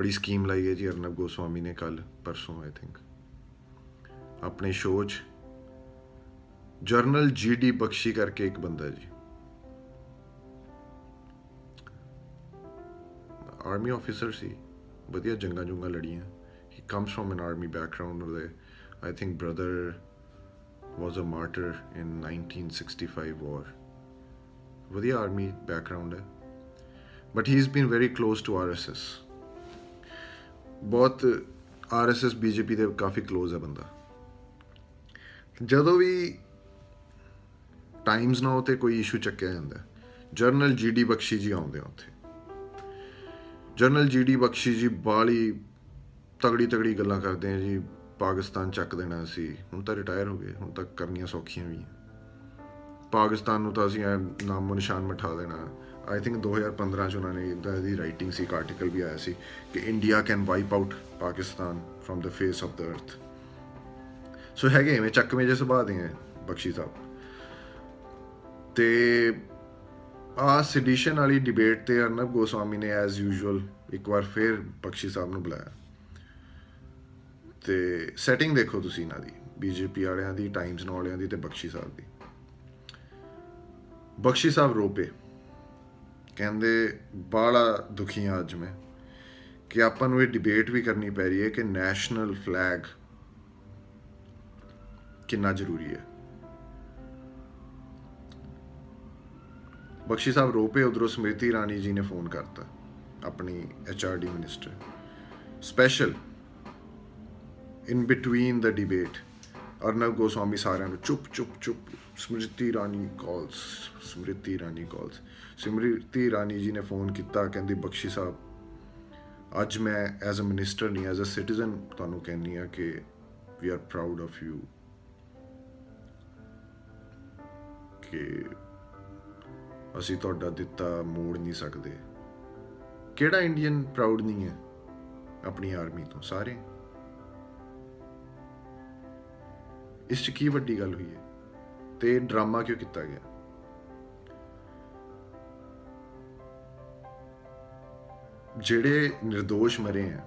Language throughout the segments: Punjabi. ਬੜੀ ਸਕੀਮ ਲਾਈ ਹੈ ਜੀ ਅਰਨਬ ਗੋਸਵਾਮੀ ਨੇ, ਕੱਲ੍ਹ ਪਰਸੋਂ ਆਈ ਥਿੰਕ ਆਪਣੇ ਸ਼ੋਅ 'ਚ। ਜਰਨਲ ਜੀ ਡੀ ਬਖਸ਼ੀ ਕਰਕੇ ਇੱਕ ਬੰਦਾ ਜੀ, ਆਰਮੀ ਆਫਿਸਰ ਸੀ, ਵਧੀਆ ਜੰਗਾਂ ਜੁੰਗਾਂ ਲੜੀਆਂ। He comes from an army background. ਉਹਦੇ I think brother was a martyr in 1965 war. ਵਧੀਆ ਆਰਮੀ ਬੈਕਗਰਾਊਂਡ ਹੈ, but he is been very close to R S S. ਬਹੁਤ ਆਰ ਐਸ ਐਸ BJP ਦੇ ਕਾਫੀ ਕਲੋਜ਼ ਹੈ ਬੰਦਾ। ਜਦੋਂ ਵੀ ਟਾਈਮਸ ਨਾਓ 'ਤੇ ਕੋਈ ਇਸ਼ੂ ਚੱਕਿਆ ਜਾਂਦਾ, ਜਰਨਲ ਜੀ ਡੀ ਬਖਸ਼ੀ ਜੀ ਆਉਂਦੇ ਆ ਉੱਥੇ। ਜਰਨਲ ਜੀ ਡੀ ਬਖਸ਼ੀ ਜੀ ਬਾਹਲੀ ਤਗੜੀ ਤਗੜੀ ਗੱਲਾਂ ਕਰਦੇ ਆ ਜੀ, ਪਾਕਿਸਤਾਨ ਚੱਕ ਦੇਣਾ ਸੀ, ਹੁਣ ਤਾਂ ਰਿਟਾਇਰ ਹੋ ਗਏ, ਹੁਣ ਤਾਂ ਕਰਨੀਆਂ ਸੌਖੀਆਂ ਵੀ। ਪਾਕਿਸਤਾਨ ਨੂੰ ਤਾਂ ਅਸੀਂ ਨਾਮੋ ਨਿਸ਼ਾਨ ਮਿਟਾ ਦੇਣਾ। ਆਈ ਥਿੰਕ 2015 'ਚ ਉਹਨਾਂ ਨੇ ਇੱਦਾਂ ਦੀ ਰਾਈਟਿੰਗ ਸੀ, ਇੱਕ ਆਰਟੀਕਲ ਵੀ ਆਇਆ ਸੀ ਕਿ India can wipe out Pakistan from the face of the earth. So ਹੈਗੇ ਐਵੇਂ ਚੱਕਵੇਂ ਜਿਹੇ ਸੁਭਾਅ ਦੇ ਬਖਸ਼ੀ ਸਾਹਿਬ। ਅਤੇ ਆਹ ਸੈਡੀਸ਼ਨ ਵਾਲੀ ਡਿਬੇਟ 'ਤੇ ਅਰਨਬ ਗੋਸਵਾਮੀ ਨੇ ਐਜ਼ ਯੂਜੂਅਲ ਇੱਕ ਵਾਰ ਫਿਰ ਬਖਸ਼ੀ ਸਾਹਿਬ ਨੂੰ ਬੁਲਾਇਆ। ਅਤੇ ਸੈਟਿੰਗ ਦੇਖੋ ਤੁਸੀਂ ਇਹਨਾਂ ਦੀ, BJP ਵਾਲਿਆਂ ਦੀ, ਟਾਈਮਸ ਨਾਓ ਵਾਲਿਆਂ ਦੀ ਅਤੇ ਬਖਸ਼ੀ ਸਾਹਿਬ ਦੀ। ਬਖਸ਼ੀ ਸਾਹਿਬ ਰੋ ਪਏ, ਕਹਿੰਦੇ ਬਾਹਲਾ ਦੁਖੀ ਹਾਂ ਅੱਜ ਮੈਂ ਕਿ ਆਪਾਂ ਨੂੰ ਇਹ ਡਿਬੇਟ ਵੀ ਕਰਨੀ ਪੈ ਰਹੀ ਹੈ ਕਿ ਨੈਸ਼ਨਲ ਫਲੈਗ ਕਿੰਨਾ ਜ਼ਰੂਰੀ ਹੈ। ਬਖਸ਼ੀ ਸਾਹਿਬ ਰੋ ਪਏ। ਉਧਰੋਂ ਸਮ੍ਰਿਤੀ ਇਰਾਨੀ ਜੀ ਨੇ ਫੋਨ ਕਰਤਾ, ਆਪਣੀ HRD minister, special in between the debate. Arnab Goswami ਸਾਰਿਆਂ ਨੂੰ ਚੁੱਪ। ਸਮ੍ਰਿਤੀ ਇਰਾਨੀ ਕਾਲਸ। ਸਮ੍ਰਿਤੀ ਇਰਾਨੀ ਜੀ ਨੇ ਫੋਨ ਕੀਤਾ, ਕਹਿੰਦੀ ਬਖਸ਼ੀ ਸਾਹਿਬ ਅੱਜ ਮੈਂ ਐਜ਼ ਅ ਮਿਨਿਸਟਰ ਨਹੀਂ, ਐਜ਼ ਅ ਸਿਟੀਜ਼ਨ ਤੁਹਾਨੂੰ ਕਹਿੰਦੀ ਹਾਂ ਕਿ we are proud of you ਕਿ ਅਸੀਂ ਤੁਹਾਡਾ ਦਿੱਤਾ ਮੋੜ ਨਹੀਂ ਸਕਦੇ। ਕਿਹੜਾ ਇੰਡੀਅਨ ਪ੍ਰਾਊਡ ਨਹੀਂ ਹੈ ਆਪਣੀ ਆਰਮੀ ਤੋਂ? ਸਾਰੇ। ਇਸ 'ਚ ਕੀ ਵੱਡੀ ਗੱਲ ਹੋਈ ਹੈ ਤੇ ਡਰਾਮਾ ਕਿਉਂ ਕੀਤਾ ਗਿਆ? ਜਿਹੜੇ ਨਿਰਦੋਸ਼ ਮਰੇ ਹੈ,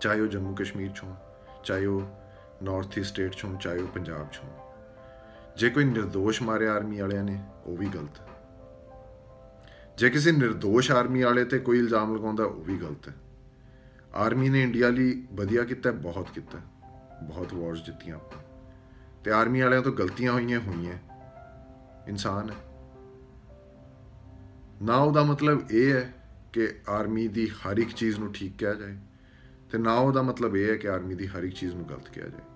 ਚਾਹੇ ਉਹ ਜੰਮੂ ਕਸ਼ਮੀਰ 'ਚੋਂ, ਚਾਹੇ ਉਹ ਨਾਰਥ ਈਸਟ ਸਟੇਟ 'ਚੋਂ, ਚਾਹੇ ਉਹ ਪੰਜਾਬ 'ਚੋਂ, ਜੇ ਕੋਈ ਨਿਰਦੋਸ਼ ਮਾਰਿਆ ਆਰਮੀ ਵਾਲਿਆਂ ਨੇ, ਉਹ ਵੀ ਗਲਤ ਹੈ। ਜੇ ਕਿਸੇ ਨਿਰਦੋਸ਼ ਆਰਮੀ ਵਾਲੇ 'ਤੇ ਕੋਈ ਇਲਜ਼ਾਮ ਲਗਾਉਂਦਾ, ਉਹ ਵੀ ਗਲਤ ਹੈ। ਆਰਮੀ ਨੇ ਇੰਡੀਆ ਲਈ ਵਧੀਆ ਕੀਤਾ, ਬਹੁਤ ਕੀਤਾ, ਬਹੁਤ ਵਾਰਸ ਜਿੱਤੀਆਂ ਆਪਾਂ, ਅਤੇ ਆਰਮੀ ਵਾਲਿਆਂ ਤੋਂ ਗਲਤੀਆਂ ਹੋਈਆਂ। ਇਨਸਾਨ ਹੈ ਨਾ, ਉਹਦਾ ਮਤਲਬ ਇਹ ਹੈ ਕਿ ਆਰਮੀ ਦੀ ਹਰ ਇੱਕ ਚੀਜ਼ ਨੂੰ ਠੀਕ ਕਿਹਾ ਜਾਏ, ਅਤੇ ਨਾ ਉਹਦਾ ਮਤਲਬ ਇਹ ਹੈ ਕਿ ਆਰਮੀ ਦੀ ਹਰ ਇੱਕ ਚੀਜ਼ ਨੂੰ ਗਲਤ ਕਿਹਾ ਜਾਏ।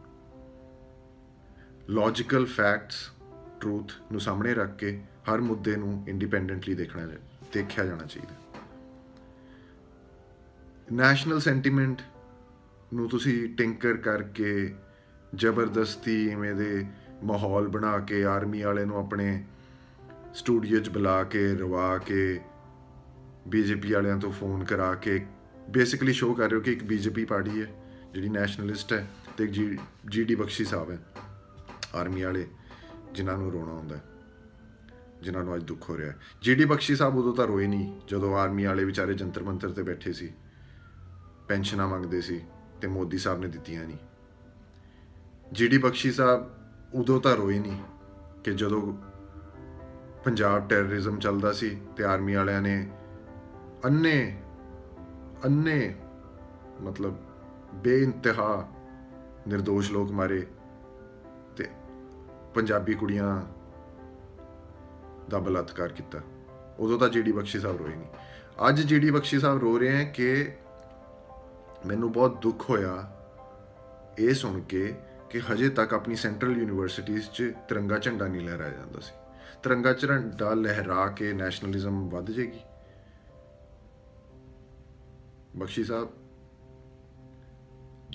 ਲੌਜੀਕਲ ਫੈਕਟਸ, ਟਰੂਥ ਨੂੰ ਸਾਹਮਣੇ ਰੱਖ ਕੇ ਹਰ ਮੁੱਦੇ ਨੂੰ ਇੰਡੀਪੈਂਡੈਂਟਲੀ ਦੇਖਿਆ ਜਾਣਾ ਚਾਹੀਦਾ। ਨੈਸ਼ਨਲ ਸੈਂਟੀਮੈਂਟ ਨੂੰ ਤੁਸੀਂ ਟਿੰਕਰ ਕਰਕੇ ਜ਼ਬਰਦਸਤੀ ਇਵੇਂ ਦੇ ਮਾਹੌਲ ਬਣਾ ਕੇ ਆਰਮੀ ਵਾਲੇ ਨੂੰ ਆਪਣੇ ਸਟੂਡੀਓ 'ਚ ਬੁਲਾ ਕੇ, ਰਵਾ ਕੇ, BJP ਵਾਲਿਆਂ ਤੋਂ ਫੋਨ ਕਰਾ ਕੇ ਬੇਸਿਕਲੀ ਸ਼ੋਅ ਕਰ ਰਹੇ ਹੋ ਕਿ ਇੱਕ BJP ਪਾਰਟੀ ਹੈ ਜਿਹੜੀ ਨੈਸ਼ਨਲਿਸਟ ਹੈ ਅਤੇ ਇੱਕ ਜੀ ਡੀ ਬਖਸ਼ੀ ਸਾਹਿਬ ਹੈ, ਆਰਮੀ ਵਾਲੇ ਜਿਨ੍ਹਾਂ ਨੂੰ ਰੋਣਾ ਆਉਂਦਾ, ਜਿਨ੍ਹਾਂ ਨੂੰ ਅੱਜ ਦੁੱਖ ਹੋ ਰਿਹਾ। GD ਬਖਸ਼ੀ ਸਾਹਿਬ ਉਦੋਂ ਤਾਂ ਰੋਏ ਨਹੀਂ ਜਦੋਂ ਆਰਮੀ ਵਾਲੇ ਵਿਚਾਰੇ ਜੰਤਰ ਮੰਤਰ 'ਤੇ ਬੈਠੇ ਸੀ, ਪੈਨਸ਼ਨਾਂ ਮੰਗਦੇ ਸੀ ਅਤੇ ਮੋਦੀ ਸਾਹਿਬ ਨੇ ਦਿੱਤੀਆਂ ਨਹੀਂ। GD ਬਖਸ਼ੀ ਸਾਹਿਬ ਉਦੋਂ ਤਾਂ ਰੋਏ ਨਹੀਂ ਕਿ ਜਦੋਂ ਪੰਜਾਬ ਟੈਰਰਿਜ਼ਮ ਚੱਲਦਾ ਸੀ ਅਤੇ ਆਰਮੀ ਵਾਲਿਆਂ ਨੇ ਅੰਨੇ ਮਤਲਬ ਬੇਇੰਤਹਾ ਨਿਰਦੋਸ਼ ਲੋਕ ਮਾਰੇ ਅਤੇ ਪੰਜਾਬੀ ਕੁੜੀਆਂ ਦਾ ਬਲਾਤਕਾਰ ਕੀਤਾ। ਉਦੋਂ ਤਾਂ GD ਬਖਸ਼ੀ ਸਾਹਿਬ ਰੋਏ ਨਹੀਂ। ਅੱਜ GD ਬਖਸ਼ੀ ਸਾਹਿਬ ਰੋ ਰਹੇ ਹੈ ਕਿ ਮੈਨੂੰ ਬਹੁਤ ਦੁੱਖ ਹੋਇਆ ਇਹ ਸੁਣ ਕੇ ਕਿ ਹਜੇ ਤੱਕ ਆਪਣੀ ਸੈਂਟਰਲ ਯੂਨੀਵਰਸਿਟੀਜ਼ 'ਚ ਤਿਰੰਗਾ ਝੰਡਾ ਨਹੀਂ ਲਹਿਰਾਇਆ ਜਾਂਦਾ ਸੀ। ਤਿਰੰਗਾ ਝੰਡਾ ਲਹਿਰਾ ਕੇ ਨੈਸ਼ਨਲਿਜ਼ਮ ਵੱਧ ਜਾਏਗੀ? ਬਖਸ਼ੀ ਸਾਹਿਬ,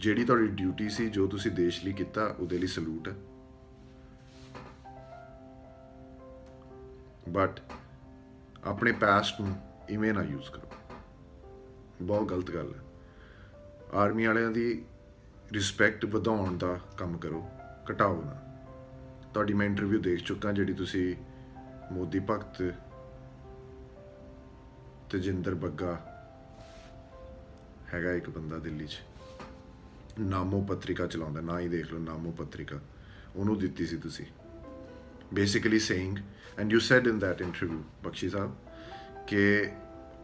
ਜਿਹੜੀ ਤੁਹਾਡੀ ਡਿਊਟੀ ਸੀ, ਜੋ ਤੁਸੀਂ ਦੇਸ਼ ਲਈ ਕੀਤਾ, ਉਹਦੇ ਲਈ ਸਲੂਟ ਹੈ। ਬਟ ਆਪਣੇ ਪਾਸਟ ਨੂੰ ਇਵੇਂ ਨਾ ਯੂਜ਼ ਕਰੋ, ਬਹੁਤ ਗਲਤ ਗੱਲ ਹੈ। ਆਰਮੀ ਵਾਲਿਆਂ ਦੀ ਰਿਸਪੈਕਟ ਵਧਾਉਣ ਦਾ ਕੰਮ ਕਰੋ, ਘਟਾਓ ਨਾ। ਤੁਹਾਡੀ ਮੈਂ ਇੰਟਰਵਿਊ ਦੇਖ ਚੁੱਕਾ ਜਿਹੜੀ ਤੁਸੀਂ ਮੋਦੀ ਭਗਤ, ਤੇਜਿੰਦਰ ਬੱਗਾ ਹੈਗਾ ਇੱਕ ਬੰਦਾ ਦਿੱਲੀ 'ਚ, ਨਾਮੋ ਪੱਤਰਿਕਾ ਚਲਾਉਂਦਾ, ਨਾ ਹੀ ਦੇਖ ਲਓ ਨਾਮੋ ਪੱਤਰਿਕਾ, ਉਹਨੂੰ ਦਿੱਤੀ ਸੀ ਤੁਸੀਂ basically saying, and you said in that interview Bakshi ਸਾਹਿਬ ਕਿ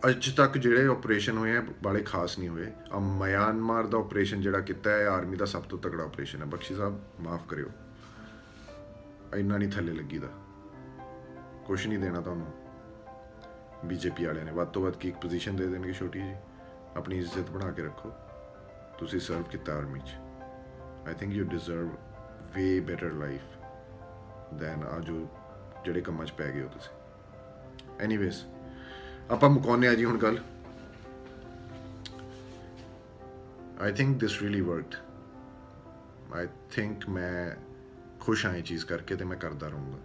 ਅੱਜ ਤੱਕ ਜਿਹੜੇ ਆਪਰੇਸ਼ਨ ਹੋਏ ਆ ਬਾਲੇ ਖਾਸ ਨਹੀਂ ਹੋਏ। ਆ ਮਿਆਂਮਾਰ ਦਾ ਆਪਰੇਸ਼ਨ ਜਿਹੜਾ ਕੀਤਾ ਹੈ ਆਰਮੀ ਦਾ ਸਭ ਤੋਂ ਤਕੜਾ ਆਪਰੇਸ਼ਨ ਹੈ ਬਖਸ਼ੀ ਸਾਹਿਬ, ਮਾਫ ਕਰਿਓ, ਇੰਨਾ ਨਹੀਂ ਥੱਲੇ ਲੱਗੀ ਦਾ, ਕੁਛ ਨਹੀਂ ਦੇਣਾ ਤੁਹਾਨੂੰ ਬੀਜੇਪੀ ਵਾਲਿਆਂ ਨੇ, ਵੱਧ ਤੋਂ ਵੱਧ ਕੀ ਇੱਕ ਪੋਜੀਸ਼ਨ ਦੇ ਦੇਣਗੇ ਛੋਟੀ ਜੀ, ਆਪਣੀ ਇੱਜ਼ਤ ਬਣਾ ਕੇ ਰੱਖੋ, ਤੁਸੀਂ ਸਰਵ ਕੀਤਾ ਆਰਮੀ 'ਚ, I think you deserve way better life than ਆ ਜੋ ਜਿਹੜੇ ਕੰਮਾਂ 'ਚ ਪੈ ਗਏ ਹੋ ਤੁਸੀਂ। ਐਨੀਵੇਜ਼ ਆਪਾਂ ਮੁਕਾਉਂਦੇ ਹਾਂ ਜੀ ਹੁਣ ਗੱਲ, I think this really worked, I think ਮੈਂ ਖੁਸ਼ ਹਾਂ ਇਹ ਚੀਜ਼ ਕਰਕੇ ਅਤੇ ਮੈਂ ਕਰਦਾ ਰਹੂੰਗਾ,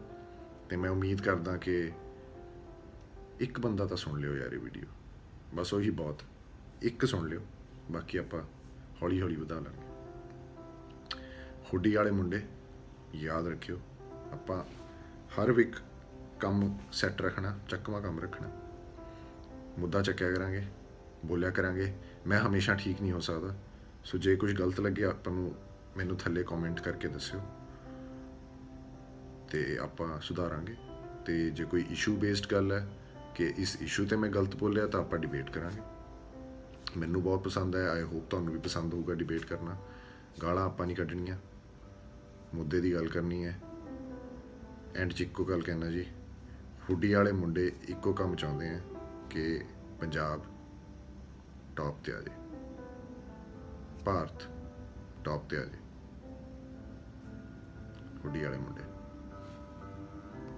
ਅਤੇ ਮੈਂ ਉਮੀਦ ਕਰਦਾ ਕਿ ਇੱਕ ਬੰਦਾ ਤਾਂ ਸੁਣ ਲਿਓ ਯਾਰ ਇਹ ਵੀਡੀਓ, ਬਸ ਉਹੀ ਬਹੁਤ, ਇੱਕ ਸੁਣ ਲਿਓ, ਬਾਕੀ ਆਪਾਂ ਹੌਲੀ ਹੌਲੀ ਵਧਾ ਲਾਂਗੇ। ਹੁੱਡੀ ਵਾਲੇ ਮੁੰਡੇ ਯਾਦ ਰੱਖਿਓ, ਆਪਾਂ ਹਰ ਇੱਕ ਕੰਮ ਸੈੱਟ ਰੱਖਣਾ, ਚੱਕਵਾਂ ਕੰਮ ਰੱਖਣਾ, ਮੁੱਦਾ ਚੱਕਿਆ ਕਰਾਂਗੇ, ਬੋਲਿਆ ਕਰਾਂਗੇ, ਮੈਂ ਹਮੇਸ਼ਾ ਠੀਕ ਨਹੀਂ ਹੋ ਸਕਦਾ, ਸੋ ਜੇ ਕੁਝ ਗਲਤ ਲੱਗੇ ਆਪਾਂ ਨੂੰ ਮੈਨੂੰ ਥੱਲੇ ਕਮੈਂਟ ਕਰਕੇ ਦੱਸਿਓ ਅਤੇ ਆਪਾਂ ਸੁਧਾਰਾਂਗੇ, ਅਤੇ ਜੇ ਕੋਈ ਇਸ਼ੂ ਬੇਸਡ ਗੱਲ ਹੈ ਕਿ ਇਸ ਇਸ਼ੂ 'ਤੇ ਮੈਂ ਗਲਤ ਬੋਲਿਆ ਤਾਂ ਆਪਾਂ ਡਿਬੇਟ ਕਰਾਂਗੇ, ਮੈਨੂੰ ਬਹੁਤ ਪਸੰਦ ਹੈ, ਆਈ ਹੋਪ ਤੁਹਾਨੂੰ ਵੀ ਪਸੰਦ ਹੋਊਗਾ ਡਿਬੇਟ ਕਰਨਾ, ਗਾਲਾਂ ਆਪਾਂ ਨਹੀਂ ਕੱਢਣੀਆਂ, ਮੁੱਦੇ ਦੀ ਗੱਲ ਕਰਨੀ ਹੈ। ਐਂਡ 'ਚ ਇੱਕੋ ਗੱਲ ਕਹਿਣਾ ਜੀ, ਹੁੱਡੀ ਵਾਲੇ ਮੁੰਡੇ ਇੱਕੋ ਕੰਮ ਚਾਹੁੰਦੇ ਹੈ ਕਿ ਪੰਜਾਬ ਟੌਪ 'ਤੇ ਆ ਜਾਵੇ, ਭਾਰਤ ਟੌਪ 'ਤੇ ਆ ਜਾਵੇ, ਹੁੱਡੀ ਵਾਲੇ ਮੁੰਡੇ।